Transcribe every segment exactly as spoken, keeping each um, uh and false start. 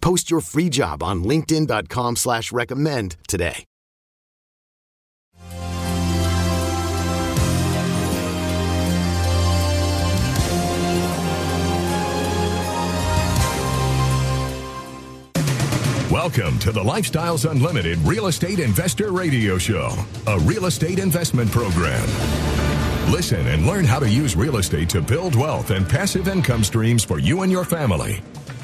Post your free job on linkedin.com slash recommend today. Welcome to the Lifestyles Unlimited Real Estate Investor Radio Show, a real estate investment program. Listen and learn how to use real estate to build wealth and passive income streams for you and your family.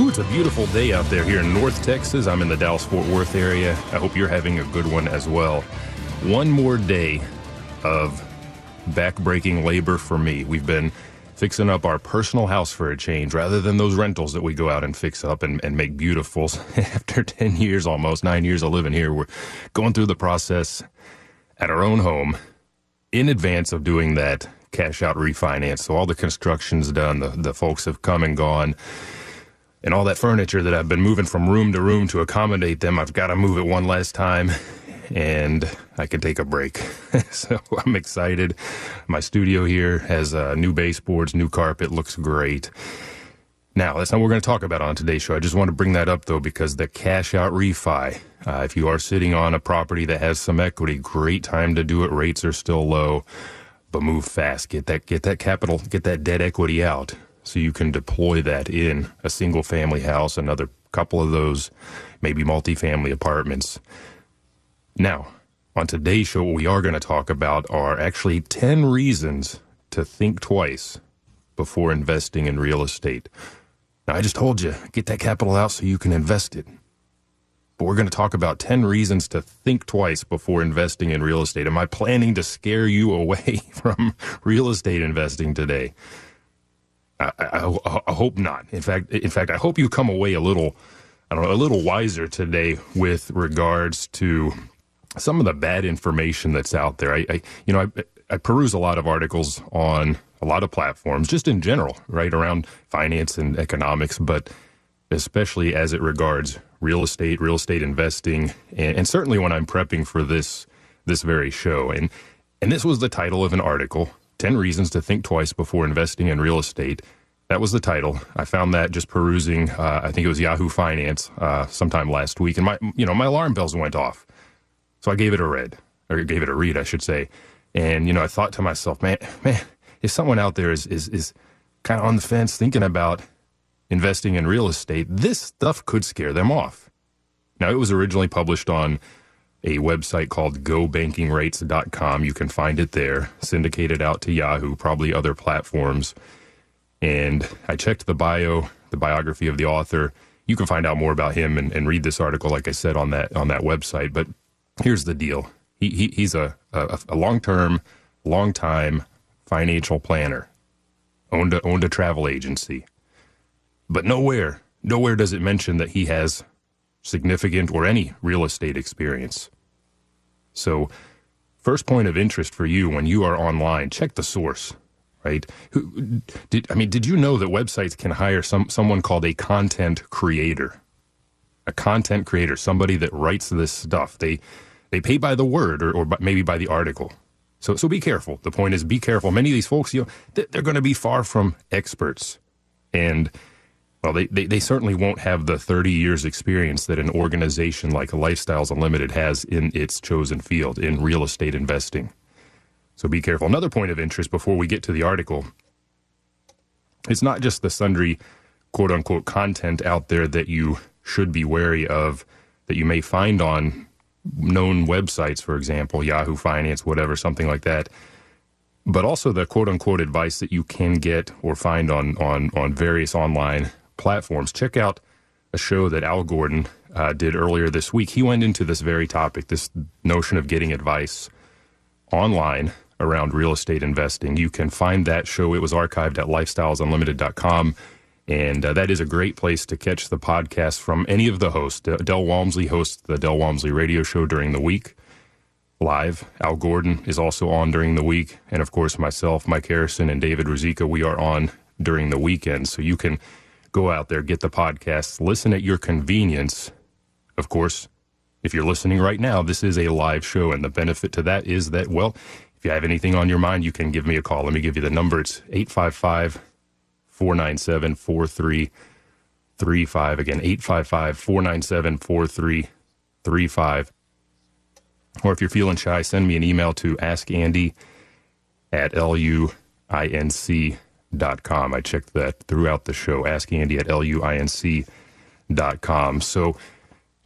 Ooh, it's a beautiful day out there here in North Texas. I'm in the Dallas-Fort Worth area. I hope you're having a good one as well. One more day of back-breaking labor for me. We've been fixing up our personal house for a change rather than those rentals that we go out and fix up and, and make beautiful. After ten years, almost nine years of living here, we're going through the process at our own home in advance of doing that cash-out refinance. So all the construction's done. The, the folks have come and gone. And all that furniture that I've been moving from room to room to accommodate them, I've got to move it one last time, and I can take a break. So I'm excited. My studio here has uh, new baseboards, new carpet, looks great. Now, that's not what we're going to talk about on today's show. I just want to bring that up, though, because the cash-out refi, uh, if you are sitting on a property that has some equity, great time to do it. Rates are still low, but move fast. Get that, get that capital, get that debt equity out. So you can deploy that in a single family house, another couple of those, maybe multifamily apartments. Now, on today's show, what we are going to talk about are actually ten reasons to think twice before investing in real estate. Now, I just told you, get that capital out so you can invest it. But we're going to talk about ten reasons to think twice before investing in real estate. Am I planning to scare you away from real estate investing today? I, I, I hope not. In fact, in fact, I hope you come away a little, I don't know, a little wiser today with regards to some of the bad information that's out there. I, I you know, I, I peruse a lot of articles on a lot of platforms, just in general, right, around finance and economics, but especially as it regards real estate, real estate investing, and, and certainly when I'm prepping for this this very show. And and this was the title of an article. ten Reasons to Think Twice Before Investing in Real Estate. That was the title. I found that just perusing, uh, I think it was Yahoo Finance uh, sometime last week. And my, you know, my alarm bells went off. So I gave it a read, or gave it a read, I should say. And, you know, I thought to myself, man, man, if someone out there is, is, is kind of on the fence thinking about investing in real estate, this stuff could scare them off. Now, it was originally published on a website called Go Banking Rates dot com. You can find it there, syndicated out to Yahoo, probably other platforms. And I checked the bio, the biography of the author. You can find out more about him and, and read this article, like I said, on that on that website. But here's the deal. He, he He's a, a, a long-term, long-time financial planner, owned a, owned a travel agency. But nowhere, nowhere does it mention that he has significant or any real estate experience. So first point of interest for you when you are online, check the source, right? Who, did, I mean, did you know that websites can hire some someone called a content creator? A content creator, somebody that writes this stuff. They They pay by the word, or, or maybe by the article. So so be careful. The point is, be careful. Many of these folks, you know, they're going to be far from experts. And, well, they, they, they certainly won't have the thirty years experience that an organization like Lifestyles Unlimited has in its chosen field, in real estate investing. So be careful. Another point of interest before we get to the article, it's not just the sundry quote-unquote content out there that you should be wary of, that you may find on known websites, for example, Yahoo Finance, whatever, something like that, but also the quote-unquote advice that you can get or find on on on various online platforms. Check out a show that Al Gordon uh, did earlier this week. He went into this very topic, this notion of getting advice online around real estate investing. You can find that show. It was archived at lifestyles unlimited dot com. And uh, that is a great place to catch the podcast from any of the hosts. D- Del Walmsley hosts the Del Walmsley radio show during the week, live. Al Gordon is also on during the week. And, of course, myself, Mike Harrison, and David Ruzicka, we are on during the weekend. So you can go out there, get the podcast, listen at your convenience. Of course, if you're listening right now, this is a live show. And the benefit to that is that, well, if you have anything on your mind, you can give me a call. Let me give you the number. It's eight five five, four nine seven, four three three five. Again, eight five five, four nine seven, four three three five. Or if you're feeling shy, send me an email to ask andy at luinc dot com. I checked that throughout the show, ask andy at luinc dot com. So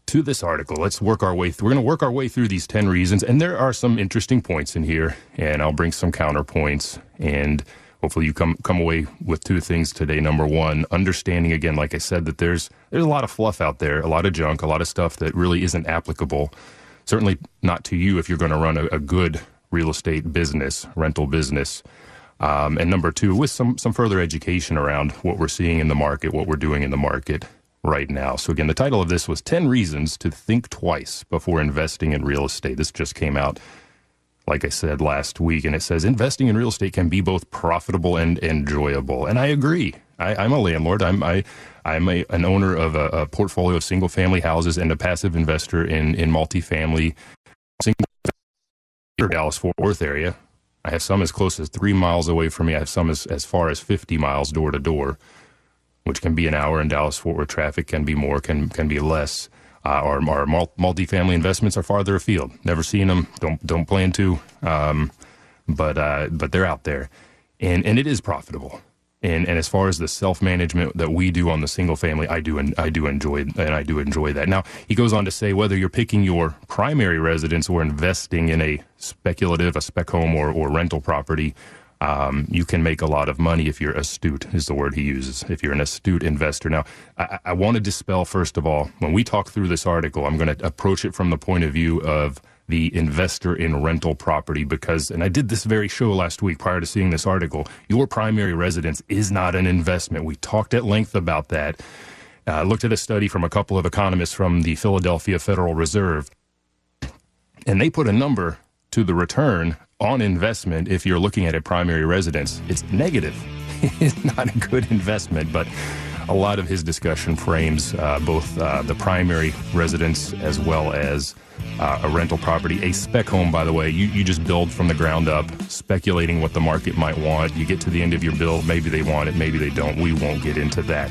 to this article, let's work our way through. We're going to work our way through these ten reasons, and there are some interesting points in here, and I'll bring some counterpoints, and hopefully you come come away with two things today. Number one, understanding, again, like I said, that there's there's a lot of fluff out there, a lot of junk, a lot of stuff that really isn't applicable, certainly not to you if you're going to run a, a good real estate business, rental business. Um, and number two, with some, some further education around what we're seeing in the market, what we're doing in the market right now. So again, the title of this was ten reasons to think twice before investing in real estate. This just came out, like I said, last week, and it says investing in real estate can be both profitable and enjoyable. And I agree. I, I'm a landlord. I'm I, I'm a, an owner of a, a portfolio of single-family houses and a passive investor in in multifamily single Dallas-Fort Worth area. I have some as close as three miles away from me. I have some as, as far as fifty miles door to door, which can be an hour in Dallas-Fort Worth traffic, can be more, can can be less. Uh, our, our multifamily investments are farther afield. Never seen them. Don't don't plan to. Um, but uh, but they're out there, and and it is profitable. And and as far as the self management that we do on the single family, I do and I do enjoy and I do enjoy that. Now he goes on to say whether you're picking your primary residence or investing in a speculative, a spec home or or rental property, um, you can make a lot of money if you're astute, is the word he uses, if you're an astute investor. Now, I, I want to dispel, first of all, when we talk through this article, I'm going to approach it from the point of view of the investor in rental property because, and I did this very show last week prior to seeing this article, your primary residence is not an investment. We talked at length about that. I uh, looked at a study from a couple of economists from the Philadelphia Federal Reserve, and they put a number to the return on investment. If you're looking at a primary residence, it's negative. It's not a good investment, but a lot of his discussion frames uh, both uh, the primary residence as well as uh, a rental property. A spec home, by the way, you, you just build from the ground up, speculating what the market might want. You get to the end of your build, maybe they want it, maybe they don't. We won't get into that.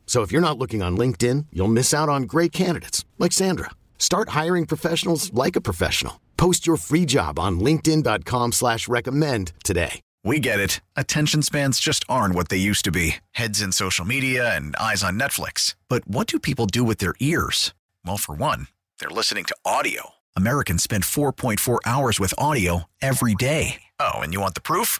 So if you're not looking on LinkedIn, you'll miss out on great candidates like Sandra. Start hiring professionals like a professional. Post your free job on linkedin.com slash recommend today. We get it. Attention spans just aren't what they used to be. Heads in social media and eyes on Netflix. But what do people do with their ears? Well, for one, they're listening to audio. Americans spend four point four hours with audio every day. Oh, and you want the proof?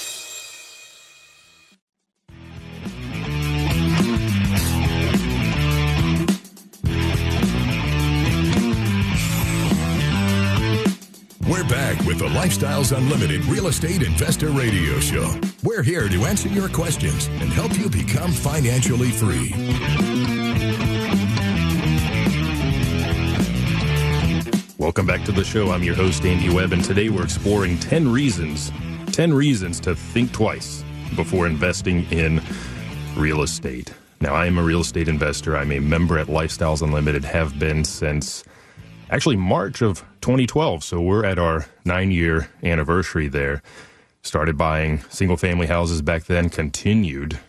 We're back with the Lifestyles Unlimited Real Estate Investor Radio Show. We're here to answer your questions and help you become financially free. Welcome back to the show. I'm your host, Andy Webb, and today we're exploring ten reasons, ten reasons to think twice before investing in real estate. Now, I am a real estate investor. I'm a member at Lifestyles Unlimited, have been since actually March of twenty twelve. So we're at our nine-year anniversary there. Started buying single-family houses back then, continued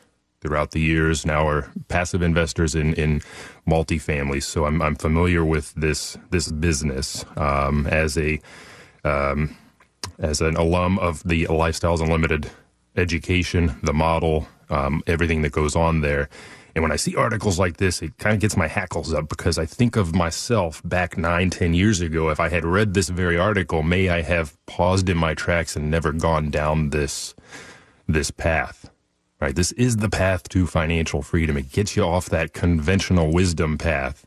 throughout the years, now are passive investors in, in multifamilies. So I'm I'm familiar with this this business um, as a um, as an alum of the Lifestyles Unlimited education, the model, um, everything that goes on there. And when I see articles like this, it kind of gets my hackles up because I think of myself back nine, ten years ago. If I had read this very article, may I have paused in my tracks and never gone down this this path. Right, this is the path to financial freedom. It gets you off that conventional wisdom path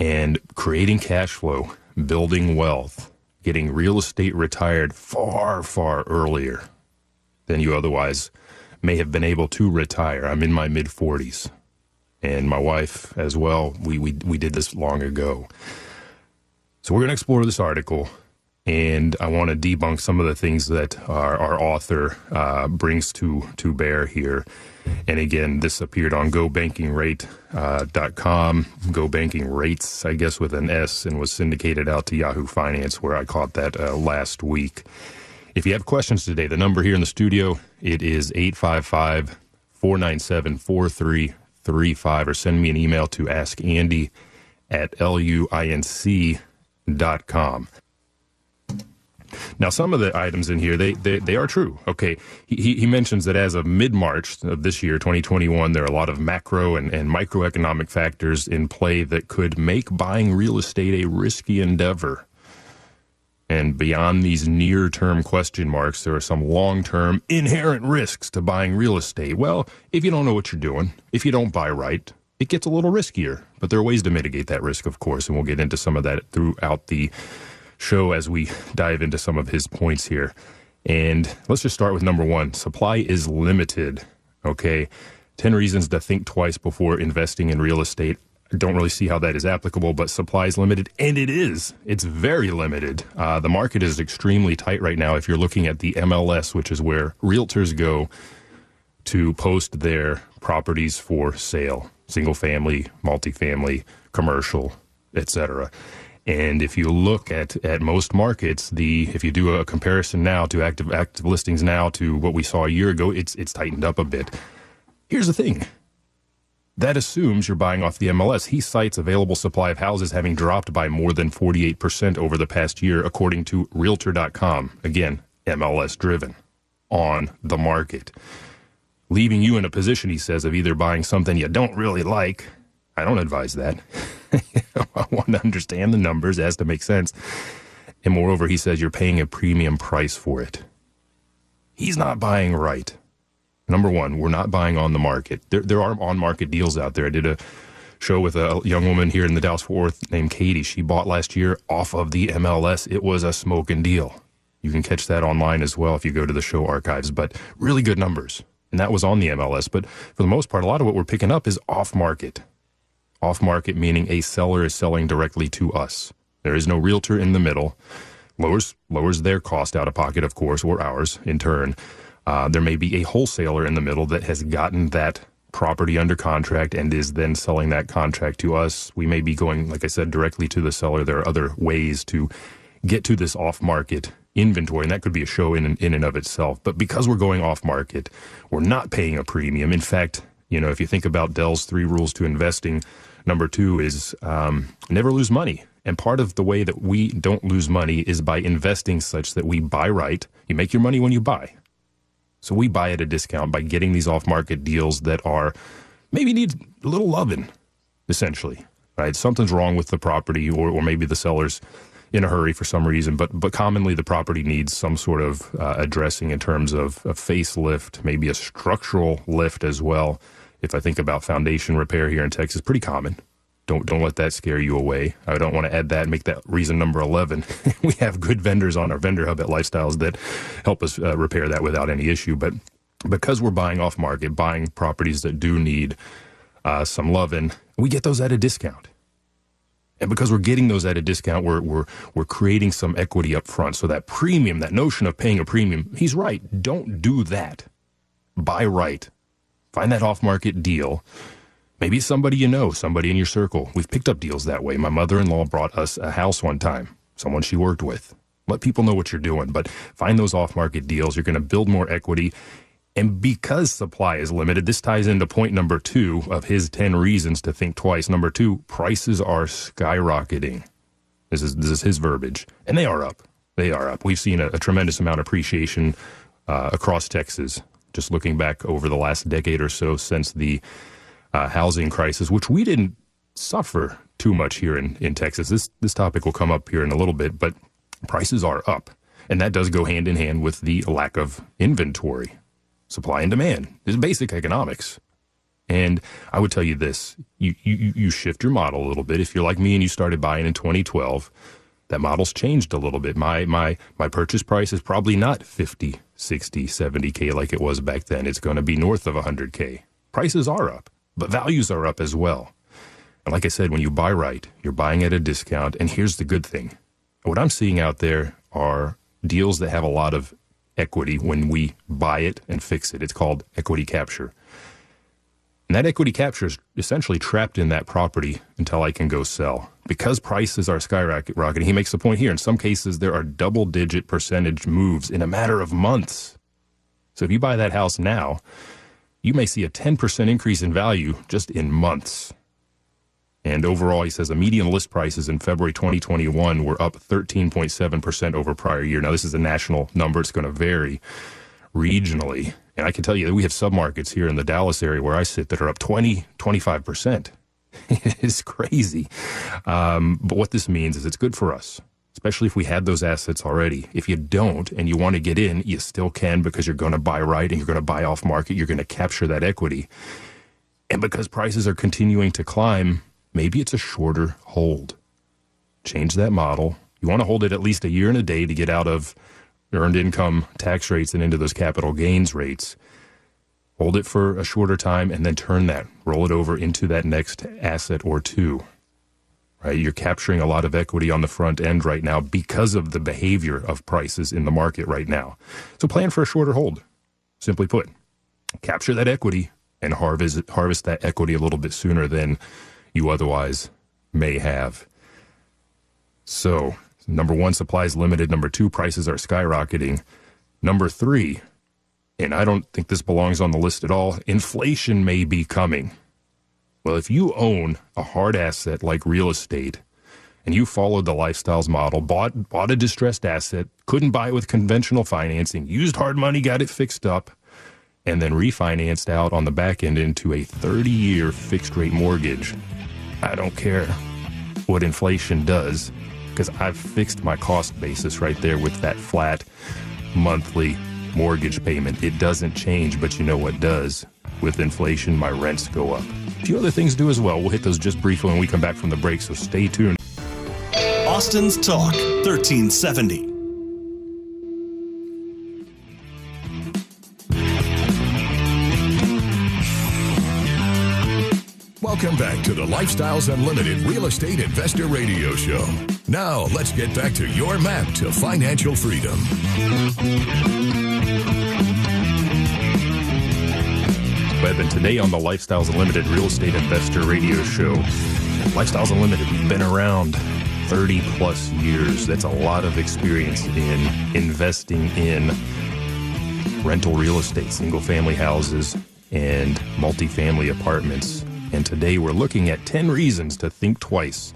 and creating cash flow, building wealth, getting real estate retired far, far earlier than you otherwise may have been able to retire. I'm in my mid forties, and my wife as well. We we we did this long ago. So we're going to explore this article. And I want to debunk some of the things that our, our author uh, brings to, to bear here. And again, this appeared on go banking rate dot com, GoBankingRates, I guess, with an S, and was syndicated out to Yahoo Finance, where I caught that uh, last week. If you have questions today, the number here in the studio, it is eight five five, four nine seven, four three three five, or send me an email to askandy at luinc.com. Now, some of the items in here, they they, they are true. Okay, he, he mentions that as of mid-March of this year, twenty twenty-one, there are a lot of macro and, and microeconomic factors in play that could make buying real estate a risky endeavor. And beyond these near-term question marks, there are some long-term inherent risks to buying real estate. Well, if you don't know what you're doing, if you don't buy right, it gets a little riskier. But there are ways to mitigate that risk, of course, and we'll get into some of that throughout the show as we dive into some of his points here. And let's just start with number one. Supply is limited. Okay, ten reasons to think twice before investing in real estate. I don't really see how that is applicable, but supply is limited, and it is. It's very limited. Uh, the market is extremely tight right now. If you're looking at the M L S, which is where realtors go to post their properties for sale, single family, multifamily, commercial, et cetera. And if you look at, at most markets, the if you do a comparison now to active active listings now to what we saw a year ago, it's it's tightened up a bit. Here's the thing. That assumes you're buying off the M L S. He cites available supply of houses having dropped by more than forty-eight percent over the past year, according to Realtor dot com. Again, M L S driven on the market. Leaving you in a position, he says, of either buying something you don't really like. I don't advise that. I want to understand the numbers. It has to make sense. And moreover, he says you're paying a premium price for it. He's not buying right. Number one, we're not buying on the market. There there are on-market deals out there. I did a show with a young woman here in the Dallas-Fort Worth named Katie. She bought last year off of the M L S. It was a smoking deal. You can catch that online as well if you go to the show archives. But really good numbers. And that was on the M L S. But for the most part, a lot of what we're picking up is off-market. Off-market, meaning a seller is selling directly to us. There is no realtor in the middle. Lowers lowers their cost out of pocket, of course, or ours in turn. Uh, there may be a wholesaler in the middle that has gotten that property under contract and is then selling that contract to us. We may be going, like I said, directly to the seller. There are other ways to get to this off-market inventory, and that could be a show in in and of itself. But because we're going off-market, we're not paying a premium. In fact, you know, if you think about Dell's three rules to investing, number two is um, never lose money. And part of the way that we don't lose money is by investing such that we buy right. You make your money when you buy. So we buy at a discount by getting these off-market deals that are maybe need a little loving, essentially, right? Something's wrong with the property, or, or maybe the seller's in a hurry for some reason. But but commonly the property needs some sort of uh, addressing in terms of a facelift, maybe a structural lift as well. If I think about foundation repair here in Texas, pretty common. Don't don't let that scare you away. I don't want to add that and make that reason number eleven. We have good vendors on our vendor hub at Lifestyles that help us uh, repair that without any issue. But because we're buying off market, buying properties that do need uh, some loving, we get those at a discount. And because we're getting those at a discount, we're we're we're creating some equity up front. So that premium, that notion of paying a premium, he's right. Don't do that. Buy right. Find that off market deal. Maybe somebody you know, somebody in your circle. We've picked up deals that way. My mother-in-law brought us a house one time, someone she worked with. Let people know what you're doing, but find those off-market deals. You're going to build more equity. And because supply is limited, this ties into point number two of his ten reasons to think twice. Number two, prices are skyrocketing. This is this is his verbiage. And they are up. They are up. We've seen a, a tremendous amount of appreciation uh, across Texas, just looking back over the last decade or so since the Uh, housing crisis, which we didn't suffer too much here in, in Texas. This this topic will come up here in a little bit, but prices are up. And that does go hand in hand with the lack of inventory. Supply and demand is basic economics. And I would tell you this, you, you, you shift your model a little bit. If you're like me and you started buying in twenty twelve, that model's changed a little bit. My my my purchase price is probably not fifty, sixty, seventy K like it was back then. It's going to be north of one hundred K. Prices are up. But values are up as well. And like I said, when you buy right, you're buying at a discount. And here's the good thing. What I'm seeing out there are deals that have a lot of equity when we buy it and fix it. It's called equity capture. And that equity capture is essentially trapped in that property until I can go sell. Because prices are skyrocketing, he makes the point here, in some cases there are double-digit percentage moves in a matter of months. So if you buy that house now, you may see a ten percent increase in value just in months. And overall, he says the median list prices in February twenty twenty-one were up thirteen point seven percent over prior year. Now, this is a national number. It's going to vary regionally. And I can tell you that we have submarkets here in the Dallas area where I sit that are up twenty, twenty-five percent. It's crazy. Um, but what this means is it's good for us, especially if we had those assets already. If you don't and you want to get in, you still can because you're going to buy right and you're going to buy off market. You're going to capture that equity. And because prices are continuing to climb, maybe it's a shorter hold. Change that model. You want to hold it at least a year and a day to get out of earned income tax rates and into those capital gains rates. Hold it for a shorter time and then turn that, roll it over into that next asset or two. Right, you're capturing a lot of equity on the front end right now because of the behavior of prices in the market right now. So plan for a shorter hold. Simply put, capture that equity and harvest harvest that equity a little bit sooner than you otherwise may have. So number one, supply is limited. Number two, prices are skyrocketing. Number three, and I don't think this belongs on the list at all, inflation may be coming. Well, if you own a hard asset like real estate and you followed the Lifestyles model, bought bought a distressed asset, couldn't buy it with conventional financing, used hard money, got it fixed up, and then refinanced out on the back end into a thirty-year fixed-rate mortgage, I don't care what inflation does because I've fixed my cost basis right there with that flat monthly mortgage payment. It doesn't change, but you know what does? With inflation, my rents go up. A few other things do as well. We'll hit those just briefly when we come back from the break, so stay tuned. Austin's Talk, thirteen seventy. Welcome back to the Lifestyles Unlimited Real Estate Investor Radio Show. Now, let's get back to your map to financial freedom. Webb, and today on the Lifestyles Unlimited Real Estate Investor Radio Show. Lifestyles Unlimited, we've been around thirty plus years. That's a lot of experience in investing in rental real estate, single family houses, and multifamily apartments. And today we're looking at ten reasons to think twice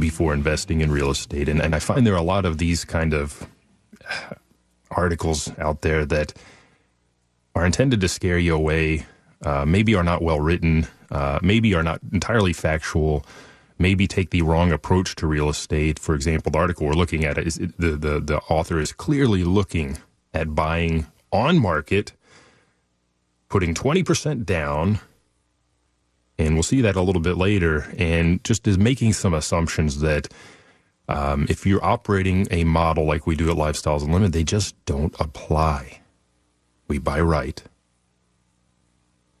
before investing in real estate. And, and I find there are a lot of these kind of articles out there that are intended to scare you away, uh, maybe are not well written, uh, maybe are not entirely factual, maybe take the wrong approach to real estate. For example, the article we're looking at, is it, the, the, the author is clearly looking at buying on market, putting twenty percent down, and we'll see that a little bit later, and just is making some assumptions that um, if you're operating a model like we do at Lifestyles Unlimited, they just don't apply. We buy right.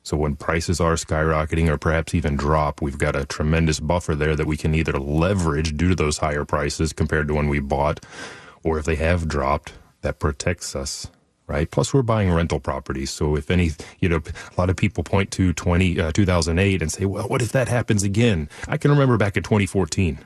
So when prices are skyrocketing or perhaps even drop, we've got a tremendous buffer there that we can either leverage due to those higher prices compared to when we bought, or if they have dropped, that protects us, right? Plus, we're buying rental properties. So if any, you know, a lot of people point to twenty, uh, two thousand eight and say, well, what if that happens again? I can remember back in twenty fourteen.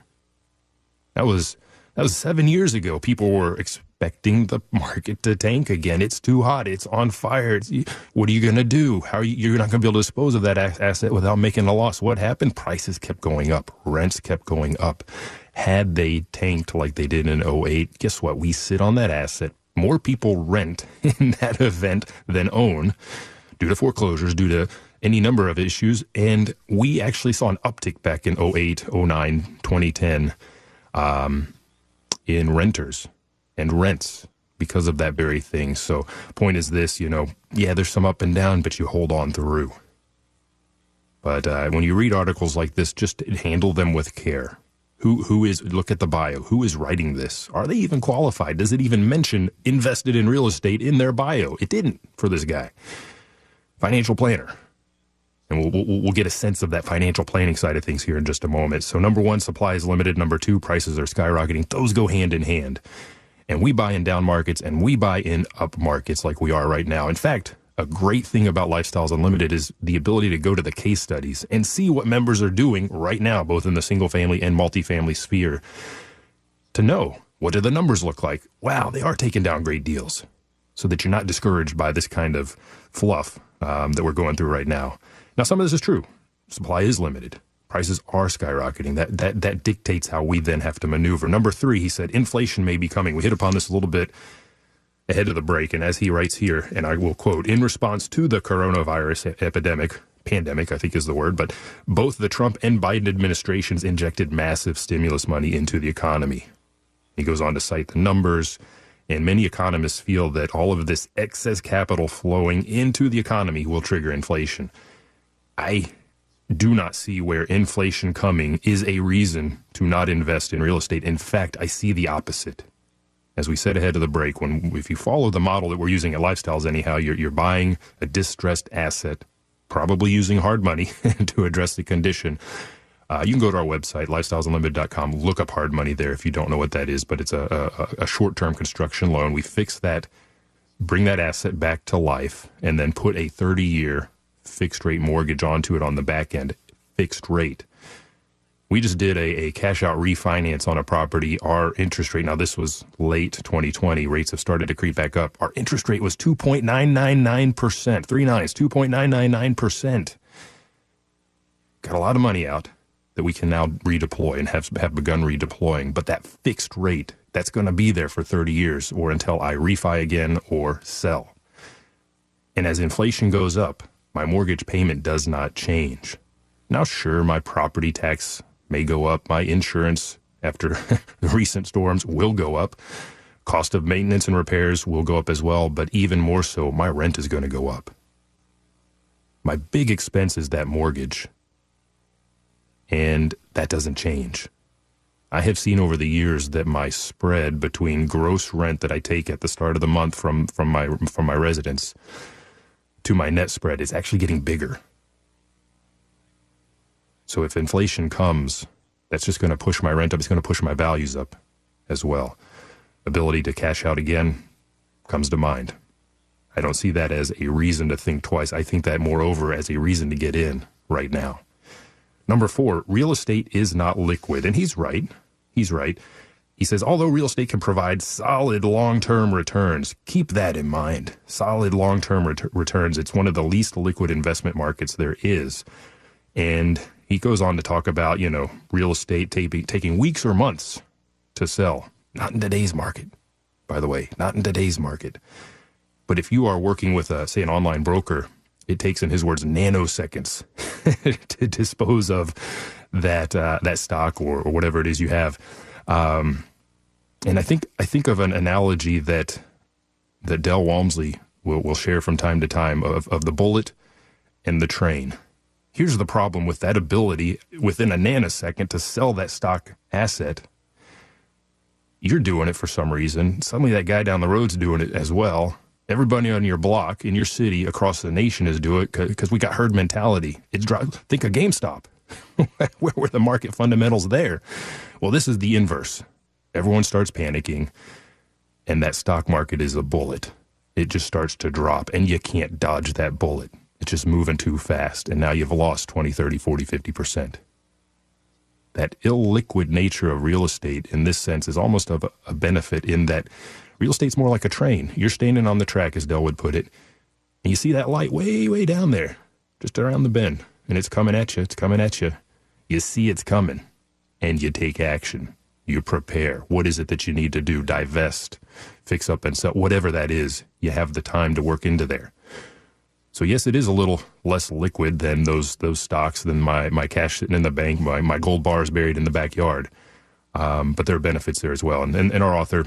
That was, that was seven years ago. People were expecting the market to tank again. It's too hot. It's on fire. It's, what are you going to do? How are you, you're not going to be able to dispose of that asset without making a loss. What happened? Prices kept going up. Rents kept going up. Had they tanked like they did in oh eight, guess what? We sit on that asset. More people rent in that event than own due to foreclosures, due to any number of issues. And we actually saw an uptick back in oh eight, oh nine, twenty ten um, in renters and rents because of that very thing. So point is this, you know, yeah, there's some up and down, but you hold on through. But uh, when you read articles like this, just handle them with care. Who who is, look at the bio, who is writing this? Are they even qualified? Does it even mention invested in real estate in their bio? It didn't for this guy. Financial planner. And we'll, we'll, we'll get a sense of that financial planning side of things here in just a moment. So number one, supply is limited. Number two, prices are skyrocketing. Those go hand in hand. And we buy in down markets and we buy in up markets like we are right now. In fact, a great thing about Lifestyles Unlimited is the ability to go to the case studies and see what members are doing right now, both in the single family and multifamily sphere, to know what do the numbers look like. Wow, they are taking down great deals, so that you're not discouraged by this kind of fluff um, that we're going through right now. Now, some of this is true. Supply is limited. Prices are skyrocketing. That, that, that dictates how we then have to maneuver. Number three, he said, inflation may be coming. We hit upon this a little bit ahead of the break, and as he writes here, and I will quote, in response to the coronavirus epidemic, pandemic, I think is the word, but both the Trump and Biden administrations injected massive stimulus money into the economy. He goes on to cite the numbers, and many economists feel that all of this excess capital flowing into the economy will trigger inflation. I do not see where inflation coming is a reason to not invest in real estate. In fact, I see the opposite. As we said ahead of the break, when if you follow the model that we're using at Lifestyles anyhow, you're, you're buying a distressed asset, probably using hard money to address the condition. Uh, you can go to our website, lifestyles unlimited dot com, look up hard money there if you don't know what that is, but it's a, a, a short-term construction loan. We fix that, bring that asset back to life, and then put a thirty-year fixed-rate mortgage onto it on the back end, fixed rate. We just did a, a cash-out refinance on a property. Our interest rate, now this was late twenty twenty, rates have started to creep back up. Our interest rate was two point nine nine nine percent, three nines, two point nine nine nine percent. Got a lot of money out that we can now redeploy and have, have begun redeploying. But that fixed rate, that's going to be there for thirty years or until I refi again or sell. And as inflation goes up, my mortgage payment does not change. Now, sure, my property tax may go up. My insurance after the recent storms will go up. Cost of maintenance and repairs will go up as well. But even more so, my rent is going to go up. My big expense is that mortgage. And that doesn't change. I have seen over the years that my spread between gross rent that I take at the start of the month from, from my from my residence to my net spread is actually getting bigger. So if inflation comes, that's just going to push my rent up. It's going to push my values up as well. Ability to cash out again comes to mind. I don't see that as a reason to think twice. I think that, moreover, as a reason to get in right now. Number four, real estate is not liquid. And he's right. He's right. He says, although real estate can provide solid long-term returns, keep that in mind. Solid long-term ret- returns. It's one of the least liquid investment markets there is. And he goes on to talk about, you know, real estate t- taking weeks or months to sell. Not in today's market, by the way. Not in today's market. But if you are working with, a, say, an online broker, it takes, in his words, nanoseconds to dispose of that uh, that stock or, or whatever it is you have. Um, and I think I think of an analogy that that Del Walmsley will, will share from time to time of, of the bullet and the train. Here's the problem with that ability within a nanosecond to sell that stock asset. You're doing it for some reason. Suddenly that guy down the road's doing it as well. Everybody on your block, in your city, across the nation is doing it because we got herd mentality. It's think of GameStop. Where were the market fundamentals there? Well, this is the inverse. Everyone starts panicking, and that stock market is a bullet. It just starts to drop, and you can't dodge that bullet. It's just moving too fast, and now you've lost twenty, thirty, forty, fifty percent. That illiquid nature of real estate, in this sense, is almost of a benefit in that real estate's more like a train. You're standing on the track, as Del would put it, and you see that light way, way down there, just around the bend, and it's coming at you. It's coming at you. You see it's coming, and you take action. You prepare. What is it that you need to do? Divest, fix up, and sell. Whatever that is, you have the time to work into there. So, yes, it is a little less liquid than those those stocks, than my, my cash sitting in the bank, my, my gold bars buried in the backyard. Um, but there are benefits there as well. And, and, and our author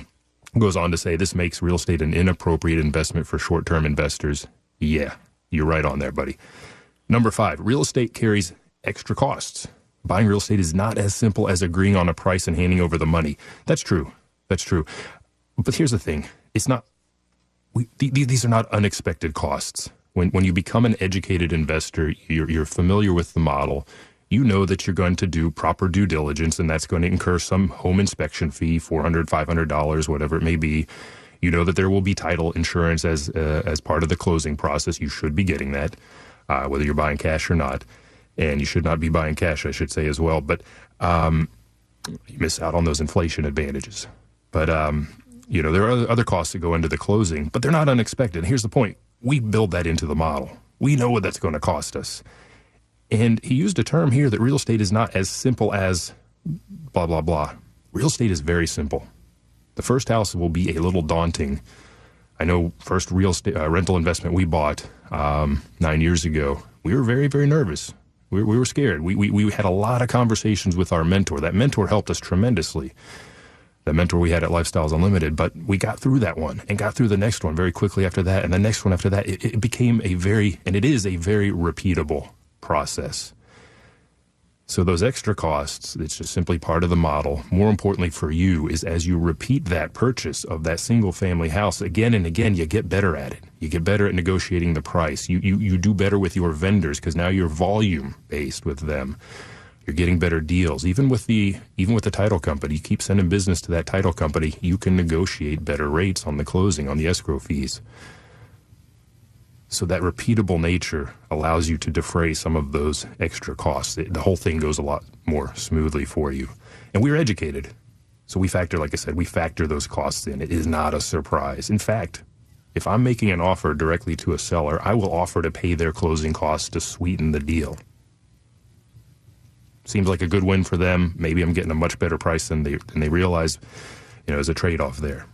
goes on to say, this makes real estate an inappropriate investment for short-term investors. Yeah, you're right on there, buddy. Number five, real estate carries extra costs. Buying real estate is not as simple as agreeing on a price and handing over the money. That's true. That's true. But here's the thing. It's not, we, th- these are not unexpected costs. When when you become an educated investor, you're, you're familiar with the model. You know that you're going to do proper due diligence, and that's going to incur some home inspection fee, four hundred dollars, five hundred dollars, whatever it may be. You know that there will be title insurance as uh, as part of the closing process. You should be getting that, uh, whether you're buying cash or not. And you should not be buying cash, I should say, as well. But um, you miss out on those inflation advantages. But, um, you know, there are other costs that go into the closing, but they're not unexpected. And here's the point. We build that into the model. We know what that's going to cost us. And he used a term here that real estate is not as simple as blah, blah, blah. Real estate is very simple. The first house will be a little daunting. I know first real estate uh, rental investment we bought um, nine years ago, we were very, very nervous. We, we were scared. We, we we had a lot of conversations with our mentor. That mentor helped us tremendously. The mentor we had at Lifestyles Unlimited. But we got through that one and got through the next one very quickly after that. And the next one after that, it, it became a very, and it is a very repeatable process. So those extra costs, it's just simply part of the model. More importantly for you is as you repeat that purchase of that single family house again and again, you get better at it. You get better at negotiating the price. You you, you do better with your vendors because now you're volume based with them. You're getting better deals. Even with the even with the title company, you keep sending business to that title company, you can negotiate better rates on the closing, on the escrow fees. So that repeatable nature allows you to defray some of those extra costs. It, the whole thing goes a lot more smoothly for you. And we're educated. So we factor, like I said, we factor those costs in. It is not a surprise. In fact, if I'm making an offer directly to a seller, I will offer to pay their closing costs to sweeten the deal. Seems like a good win for them. Maybe I'm getting a much better price than they than they realize. You know, there's a trade-off there.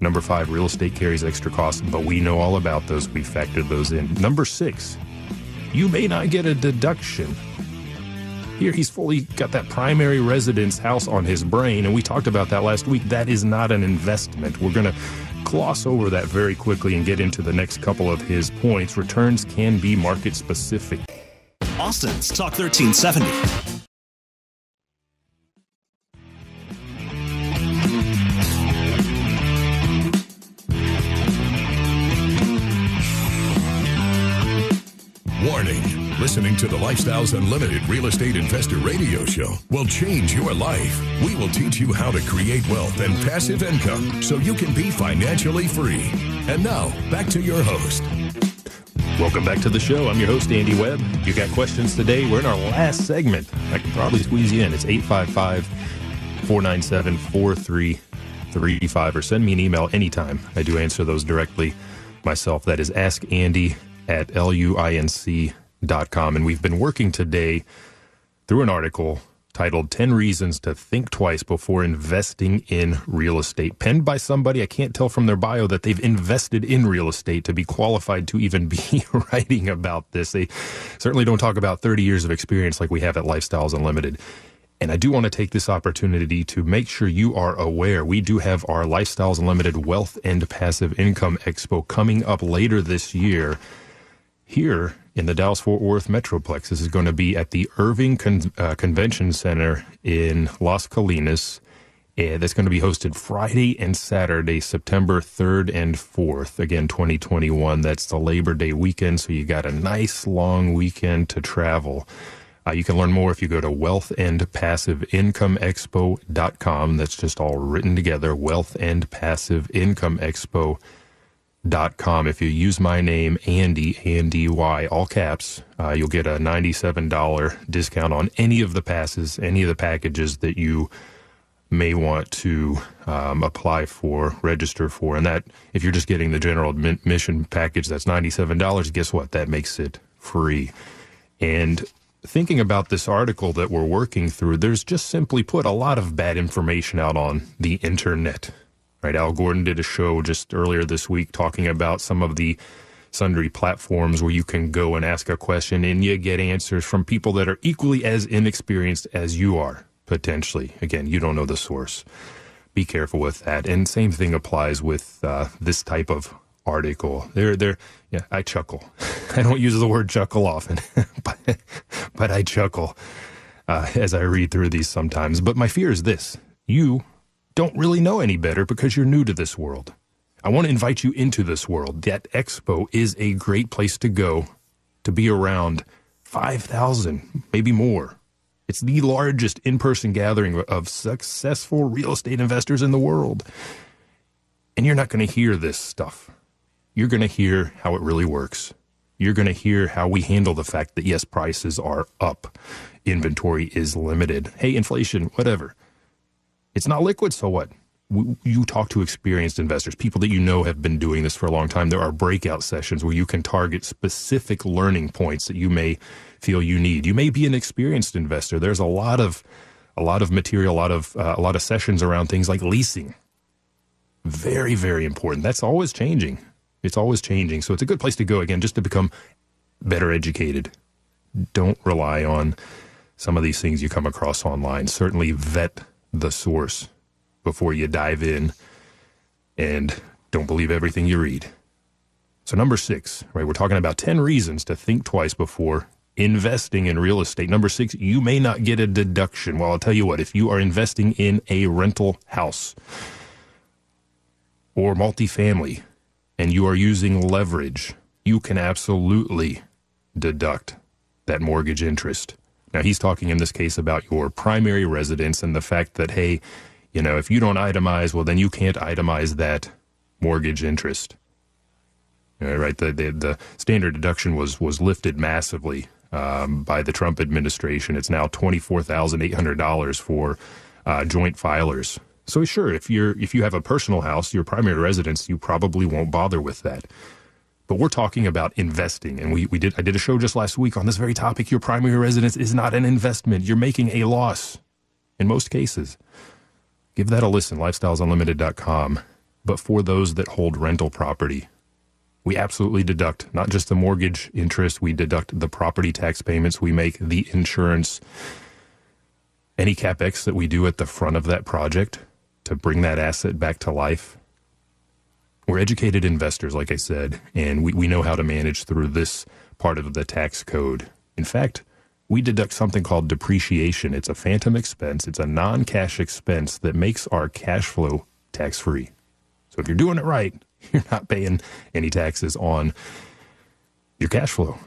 Number five, real estate carries extra costs, but we know all about those. We factored those in. Number six, you may not get a deduction. Here, he's fully got that primary residence house on his brain, and we talked about that last week. That is not an investment. We're going to gloss over that very quickly and get into the next couple of his points. Returns can be market-specific. Austin's Talk thirteen seventy. Listening listening to the Lifestyles Unlimited Real Estate Investor Radio Show will change your life. We will teach you how to create wealth and passive income so you can be financially free. And now, back to your host. Welcome back to the show. I'm your host, Andy Webb. If you got questions today, we're in our last segment. I can probably squeeze you in. It's eight five five, four nine seven, four three three five, or send me an email anytime. I do answer those directly myself. That is ask andy at luinc dot com. And we've been working today through an article titled ten reasons to Think Twice Before Investing in Real Estate, penned by somebody I can't tell from their bio that they've invested in real estate to be qualified to even be writing about this. They certainly don't talk about thirty years of experience like we have at Lifestyles Unlimited. And I do want to take this opportunity to make sure you are aware we do have our Lifestyles Unlimited Wealth and Passive Income Expo coming up later this year here in the Dallas-Fort Worth Metroplex. This is going to be at the Irving Con- uh, Convention Center in Las Colinas. Uh, that's going to be hosted Friday and Saturday, September third and fourth. Again, twenty twenty-one. That's the Labor Day weekend, so you got a nice long weekend to travel. Uh, you can learn more if you go to wealth and passive income expo dot com. That's just all written together, wealth and passive income expo dot com. If you use my name, Andy, A N D Y, all caps, uh, you'll get a ninety-seven dollars discount on any of the passes, any of the packages that you may want to um, apply for, register for. And that, if you're just getting the general admission package, that's ninety-seven dollars. Guess what? That makes it free. And thinking about this article that we're working through, there's just simply put a lot of bad information out on the internet, right? Al Gordon did a show just earlier this week talking about some of the sundry platforms where you can go and ask a question and you get answers from people that are equally as inexperienced as you are, potentially. Again, you don't know the source. Be careful with that. And same thing applies with uh, this type of article. There, there. Yeah, I chuckle. I don't use the word chuckle often, but, but I chuckle uh, as I read through these sometimes. But my fear is this: you don't really know any better because you're new to this world. I want to invite you into this world. That expo is a great place to go to be around five thousand, maybe more. It's the largest in-person gathering of successful real estate investors in the world. And you're not going to hear this stuff. You're going to hear how it really works. You're going to hear how we handle the fact that, yes, prices are up. Inventory is limited. Hey, inflation, whatever. It's not liquid, so what? You talk to experienced investors, people that you know have been doing this for a long time. There are breakout sessions where you can target specific learning points that you may feel you need. You may be an experienced investor. There's a lot of a lot of material, a lot of uh, a lot of sessions around things like leasing. Very, very important. That's always changing. It's always changing. So it's a good place to go, again, just to become better educated. Don't rely on some of these things you come across online. Certainly vet the source before you dive in, and don't believe everything you read. So number six, right? We're talking about ten reasons to think twice before investing in real estate. Number six, you may not get a deduction. Well, I'll tell you what, if you are investing in a rental house or multifamily, and you are using leverage, you can absolutely deduct that mortgage interest. Now, he's talking in this case about your primary residence and the fact that, hey, you know, if you don't itemize, well, then you can't itemize that mortgage interest. All right, the, the, the standard deduction was was lifted massively um, by the Trump administration. It's now twenty-four thousand eight hundred dollars for uh, joint filers. So sure, if you're if you have a personal house, your primary residence, you probably won't bother with that. But we're talking about investing, and we we did I did a show just last week on this very topic. Your primary residence is not an investment. You're making a loss in most cases. Give that a listen, lifestyles unlimited dot com. But for those that hold rental property, we absolutely deduct not just the mortgage interest, we deduct the property tax payments we make, the insurance, any CapEx that we do at the front of that project to bring that asset back to life. We're educated investors, like I said, and we, we know how to manage through this part of the tax code. In fact, we deduct something called depreciation. It's a phantom expense. It's a non-cash expense that makes our cash flow tax-free. So if you're doing it right, you're not paying any taxes on your cash flow.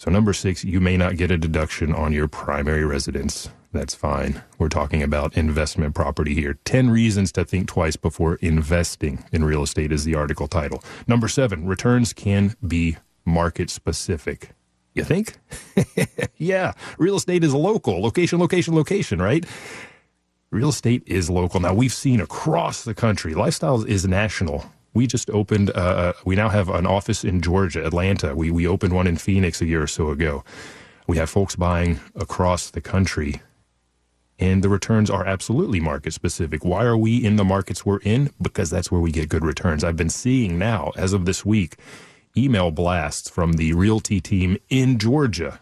So number six, you may not get a deduction on your primary residence. That's fine. We're talking about investment property here. ten reasons to think twice before investing in real estate is the article title. Number seven, returns can be market specific. You think? Yeah. Real estate is local. Location, location, location, right? Real estate is local. Now, we've seen across the country, Lifestyles is national. We just opened, uh, we now have an office in Georgia, Atlanta. We we opened one in Phoenix a year or so ago. We have folks buying across the country, and the returns are absolutely market-specific. Why are we in the markets we're in? Because that's where we get good returns. I've been seeing now, as of this week, email blasts from the Realty team in Georgia.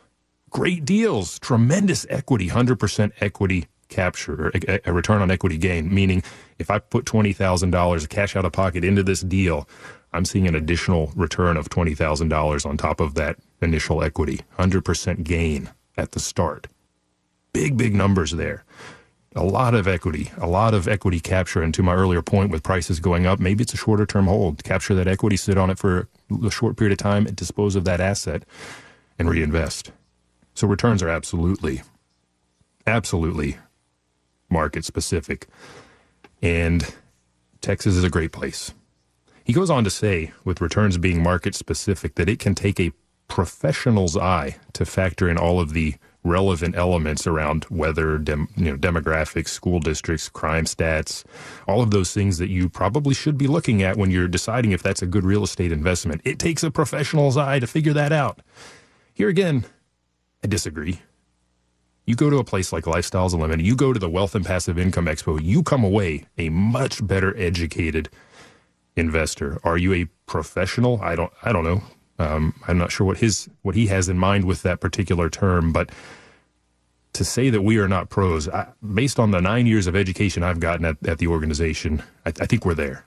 Great deals, tremendous equity, one hundred percent equity capture, a, a return on equity gain, meaning if I put twenty thousand dollars cash out of pocket into this deal, I'm seeing an additional return of twenty thousand dollars on top of that initial equity, one hundred percent gain at the start. Big, big numbers there. A lot of equity, a lot of equity capture. And to my earlier point with prices going up, maybe it's a shorter term hold. Capture that equity, sit on it for a short period of time and dispose of that asset and reinvest. So returns are absolutely, absolutely market specific. And Texas is a great place. He goes on to say, with returns being market specific, that it can take a professional's eye to factor in all of the relevant elements around weather, dem, you know, demographics, school districts, crime stats, all of those things that you probably should be looking at when you're deciding if that's a good real estate investment. It takes a professional's eye to figure that out. Here again, I disagree. You go to a place like Lifestyles Unlimited, you go to the Wealth and Passive Income Expo, you come away a much better educated investor. Are you a professional? I don't I don't know. Um, I'm not sure what his what he has in mind with that particular term, but to say that we are not pros, I, based on the nine years of education I've gotten at, at the organization, I, I think we're there.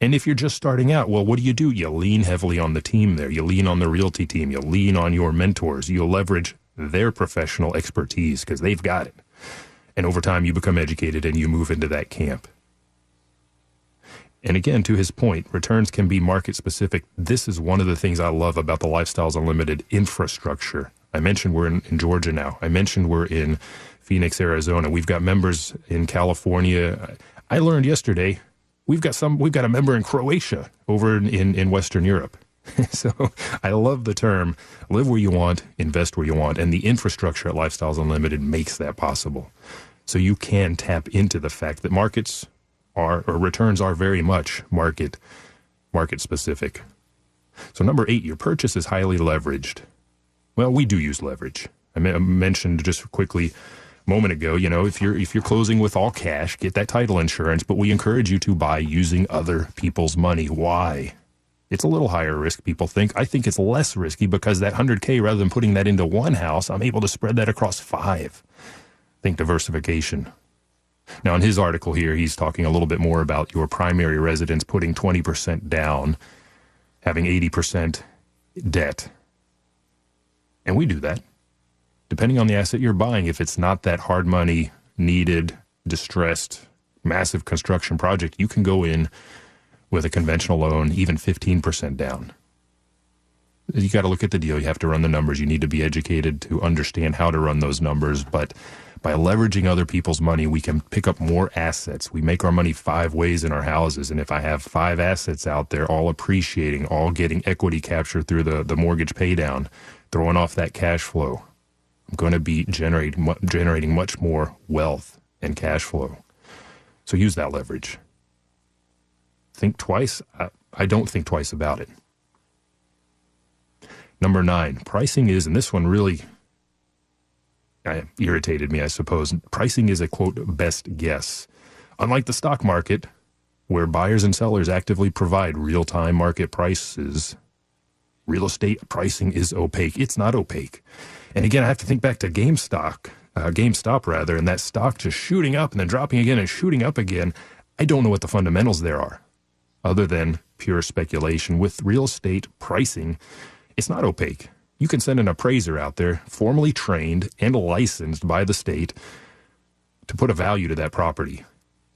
And if you're just starting out, well, what do you do? You lean heavily on the team there. You lean on the Realty team. You lean on your mentors. You leverage their professional expertise because they've got it. And over time, you become educated and you move into that camp. And again, to his point, returns can be market specific. This is one of the things I love about the Lifestyles Unlimited infrastructure. I mentioned we're in, in Georgia now. I mentioned we're in Phoenix, Arizona. We've got members in California. I learned yesterday we've got some. We've got a member in Croatia over in, in, in Western Europe. So I love the term, live where you want, invest where you want. And the infrastructure at Lifestyles Unlimited makes that possible. So you can tap into the fact that markets are, or returns are very much market, market specific. So number eight, your purchase is highly leveraged. Well, we do use leverage. I mentioned just quickly a moment ago, you know, if you're, if you're closing with all cash, get that title insurance, but we encourage you to buy using other people's money. Why? It's a little higher risk, people think. I think it's less risky because that one hundred K, rather than putting that into one house, I'm able to spread that across five. Think diversification. Now, in his article here, he's talking a little bit more about your primary residence, putting twenty percent down, having eighty percent debt. And we do that. Depending on the asset you're buying, if it's not that hard money, needed, distressed, massive construction project, you can go in with a conventional loan, even fifteen percent down. You got to look at the deal. You have to run the numbers. You need to be educated to understand how to run those numbers. But by leveraging other people's money, we can pick up more assets. We make our money five ways in our houses. And if I have five assets out there, all appreciating, all getting equity capture through the, the mortgage pay down, throwing off that cash flow, I'm going to be generate, generating much more wealth and cash flow. So use that leverage. Think twice. I, I don't think twice about it. Number nine, pricing is, and this one really I, irritated me, I suppose. Pricing is a, quote, best guess. Unlike the stock market, where buyers and sellers actively provide real-time market prices, real estate pricing is opaque. It's not opaque. And again, I have to think back to GameStop, uh, GameStop rather, and that stock just shooting up and then dropping again and shooting up again. I don't know what the fundamentals there are, other than pure speculation. With real estate pricing, it's not opaque. You can send an appraiser out there, formally trained and licensed by the state, to put a value to that property.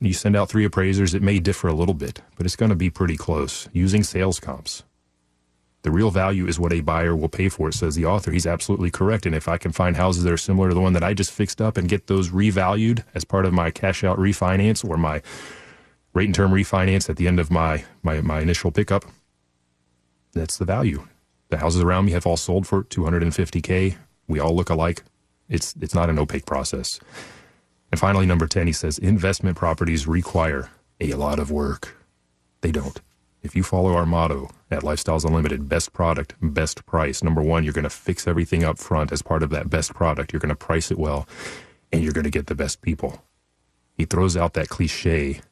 You send out three appraisers, it may differ a little bit, but it's going to be pretty close using sales comps. The real value is what a buyer will pay for it, says the author. He's absolutely correct. And if I can find houses that are similar to the one that I just fixed up and get those revalued as part of my cash out refinance or my rate and term refinance at the end of my, my, my initial pickup, that's the value. The houses around me have all sold for two hundred fifty thousand. We all look alike. It's, it's not an opaque process. And finally, number ten, he says, investment properties require a lot of work. They don't. If you follow our motto at Lifestyles Unlimited, best product, best price. Number one, you're going to fix everything up front as part of that best product. You're going to price it well, and you're going to get the best people. He throws out that cliche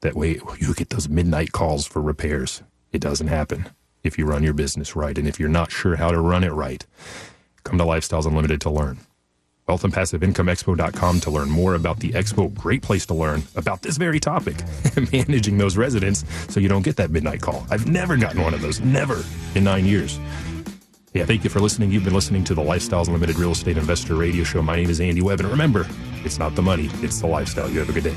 that, wait, you get those midnight calls for repairs. It doesn't happen if you run your business right. And if you're not sure how to run it right, come to Lifestyles Unlimited to learn. Wealth and Passive Income Expo dot com to learn more about the expo. Great place to learn about this very topic, managing those residents so you don't get that midnight call. I've never gotten one of those, never in nine years. Yeah, thank you for listening. You've been listening to the Lifestyles Unlimited Real Estate Investor Radio Show. My name is Andy Webb, and remember, it's not the money, it's the lifestyle. You have a good day.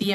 The